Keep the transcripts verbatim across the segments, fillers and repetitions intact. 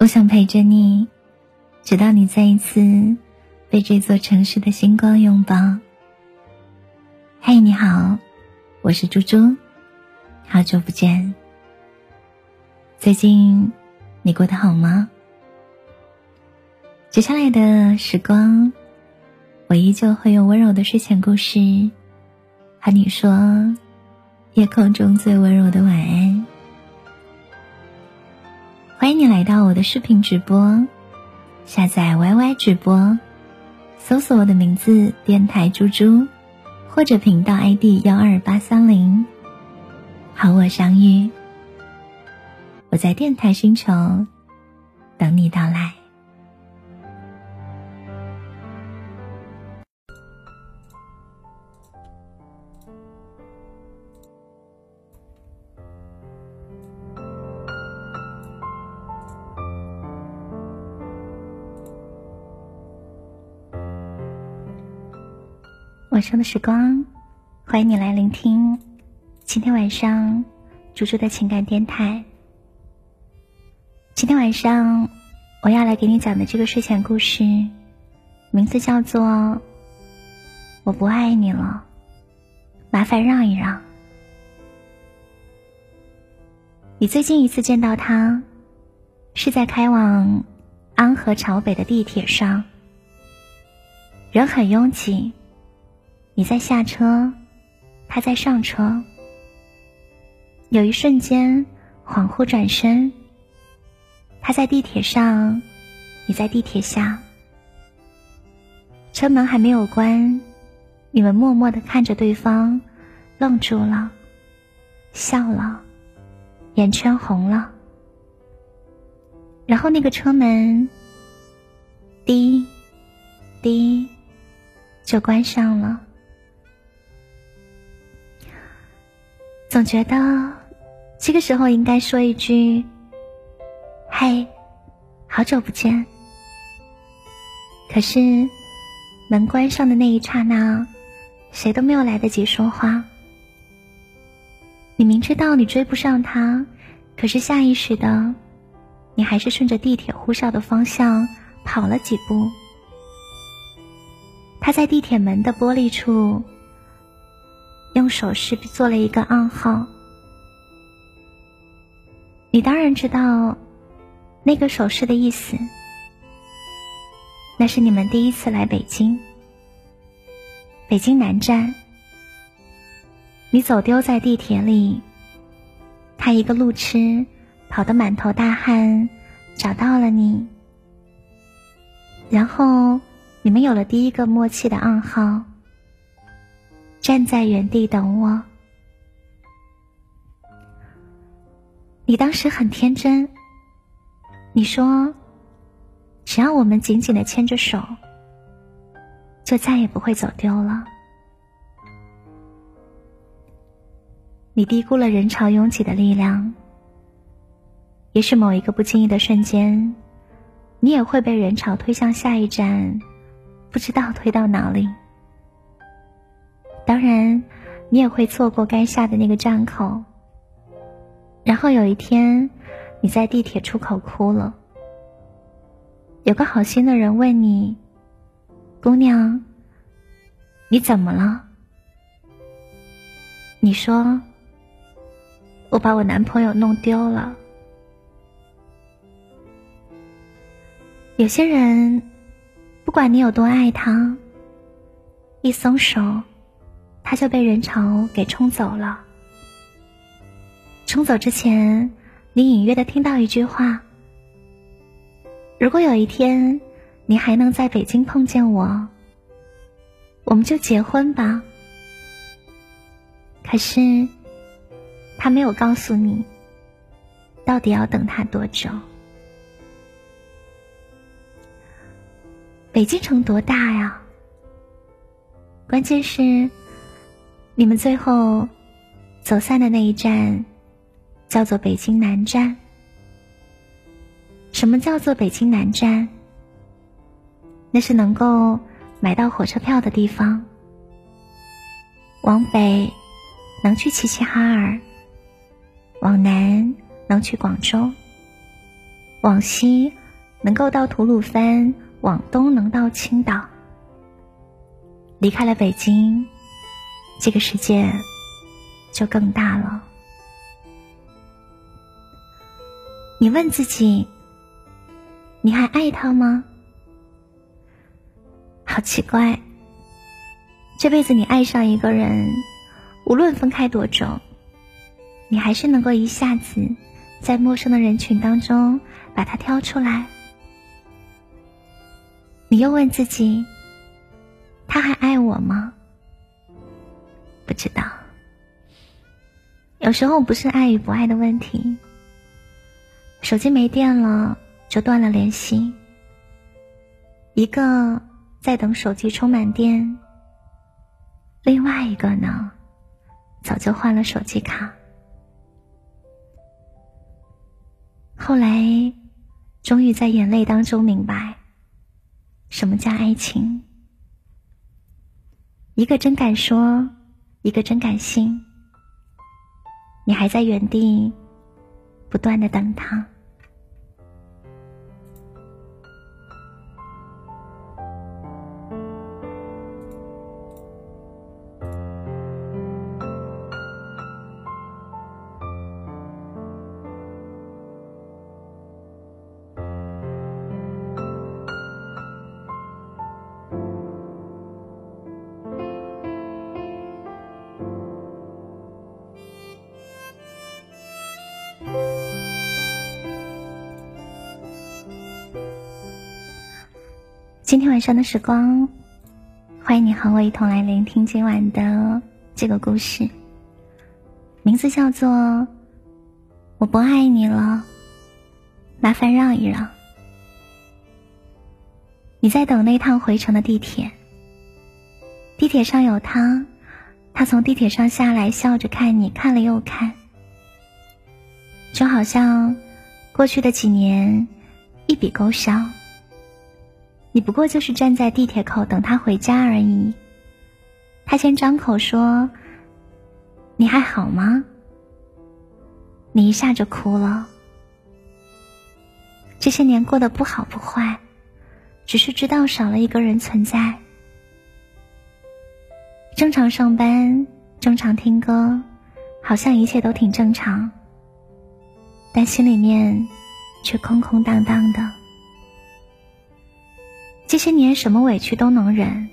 我想陪着你，直到你再一次被这座城市的星光拥抱。嘿、hey, 你好，我是猪猪，好久不见。最近你过得好吗？接下来的时光，我依旧会用温柔的睡前故事和你说夜空中最温柔的晚安。欢迎你来到我的视频直播，下载 Y Y 直播，搜索我的名字电台猪猪，或者频道 I D 一二八三零，好我相遇。我在电台星球等你到来。晚上的时光，欢迎你来聆听今天晚上猪猪的情感电台。今天晚上我要来给你讲的这个睡前故事，名字叫做我不爱你了，麻烦让一让。你最近一次见到他是在开往安河朝北的地铁上，人很拥挤，你在下车，他在上车，有一瞬间恍惚转身，他在地铁上，你在地铁下，车门还没有关，你们默默地看着对方，愣住了，笑了，眼圈红了，然后那个车门滴滴就关上了。总觉得这个时候应该说一句嘿，好久不见，可是门关上的那一刹那，谁都没有来得及说话。你明知道你追不上他，可是下意识的你还是顺着地铁呼啸的方向跑了几步。他在地铁门的玻璃处用手势做了一个暗号，你当然知道那个手势的意思，那是你们第一次来北京，北京南站，你走丢在地铁里，他一个路痴跑得满头大汗找到了你，然后你们有了第一个默契的暗号，站在原地等我。你当时很天真，你说只要我们紧紧地牵着手，就再也不会走丢了。你低估了人潮拥挤的力量，也许某一个不经意的瞬间，你也会被人潮推向下一站，不知道推到哪里。当然你也会错过该下的那个站口，然后有一天你在地铁出口哭了，有个好心的人问你，姑娘你怎么了？你说我把我男朋友弄丢了。有些人不管你有多爱他，一松手他就被人潮给冲走了。冲走之前，你隐约地听到一句话，如果有一天你还能在北京碰见我，我们就结婚吧。可是他没有告诉你到底要等他多久。北京城多大呀，关键是你们最后走散的那一站叫做北京南站。什么叫做北京南站？那是能够买到火车票的地方，往北能去齐齐哈尔，往南能去广州，往西能够到吐鲁番，往东能到青岛。离开了北京，这个世界就更大了。你问自己，你还爱他吗？好奇怪，这辈子你爱上一个人，无论分开多久，你还是能够一下子在陌生的人群当中把他挑出来。你又问自己，他还爱我吗？不知道。有时候不是爱与不爱的问题，手机没电了就断了联系，一个在等手机充满电，另外一个呢早就换了手机卡。后来终于在眼泪当中明白什么叫爱情，一个真敢说，一个真敢信。你还在原地不断地等他。今天晚上的时光，欢迎你和我一同来聆听今晚的这个故事，名字叫做我不爱你了，麻烦让一让。你在等那趟回程的地铁，地铁上有他，他从地铁上下来，笑着看你，看了又看，就好像过去的几年一笔勾销，你不过就是站在地铁口等他回家而已。他先张口说你还好吗，你一下就哭了。这些年过得不好不坏，只是知道少了一个人存在。正常上班，正常听歌，好像一切都挺正常，但心里面却空空荡荡的。这些年什么委屈都能忍，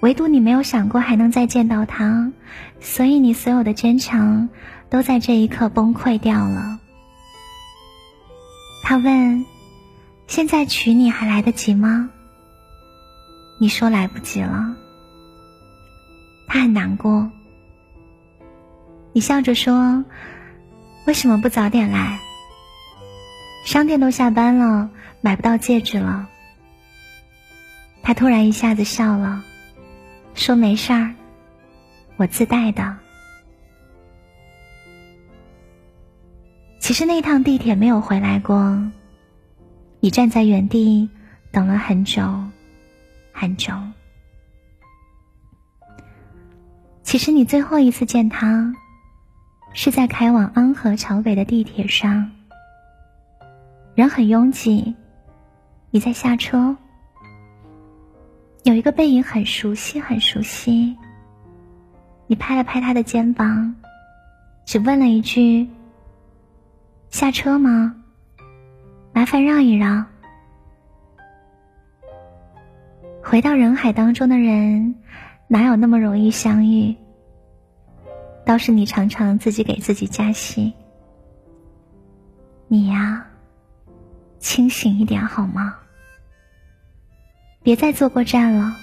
唯独你没有想过还能再见到他，所以你所有的坚强都在这一刻崩溃掉了。他问，现在娶你还来得及吗？你说来不及了。他很难过，你笑着说，为什么不早点来？商店都下班了，买不到戒指了。他突然一下子笑了，说没事儿，我自带的。其实那趟地铁没有回来过，你站在原地等了很久很久。其实你最后一次见他是在开往安河桥北的地铁上，人很拥挤，你在下车，有一个背影很熟悉很熟悉，你拍了拍他的肩膀，只问了一句，下车吗？麻烦让一让。回到人海当中的人哪有那么容易相遇，倒是你常常自己给自己加戏，你呀，清醒一点好吗？别再坐过站了，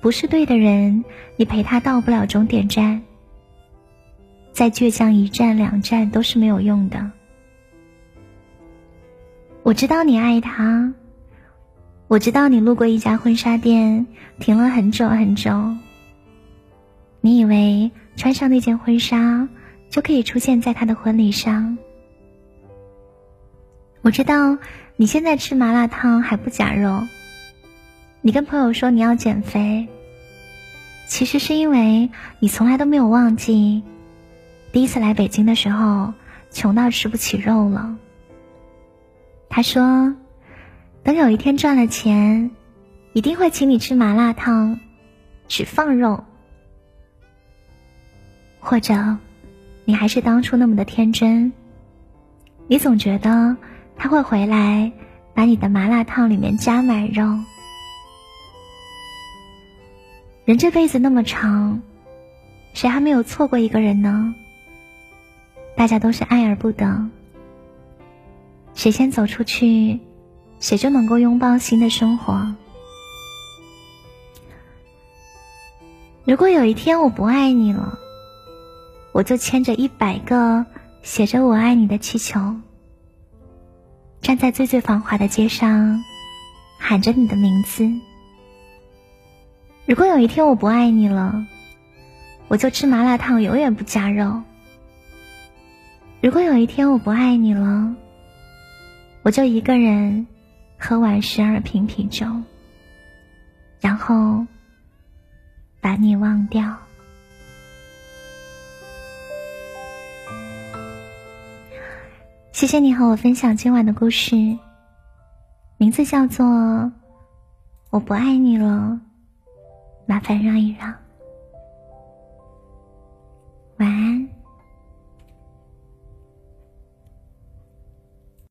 不是对的人，你陪他到不了终点站，再倔强一站两站都是没有用的。我知道你爱他，我知道你路过一家婚纱店，停了很久很久，你以为穿上那件婚纱就可以出现在他的婚礼上。我知道你现在吃麻辣烫还不夹肉，你跟朋友说你要减肥，其实是因为你从来都没有忘记第一次来北京的时候穷到吃不起肉了。他说等有一天赚了钱，一定会请你吃麻辣烫，只放肉。或者你还是当初那么的天真，你总觉得他会回来把你的麻辣烫里面加满肉。人这辈子那么长，谁还没有错过一个人呢？大家都是爱而不得，谁先走出去，谁就能够拥抱新的生活。如果有一天我不爱你了，我就牵着一百个写着我爱你的气球，站在最最繁华的街上喊着你的名字。如果有一天我不爱你了，我就吃麻辣烫永远不加肉。如果有一天我不爱你了，我就一个人喝完十二瓶啤酒，然后把你忘掉。谢谢你和我分享今晚的故事，名字叫做我不爱你了，麻烦让一让。